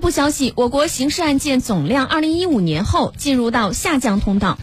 外部消息，我国刑事案件总量2015年后进入到下降通道。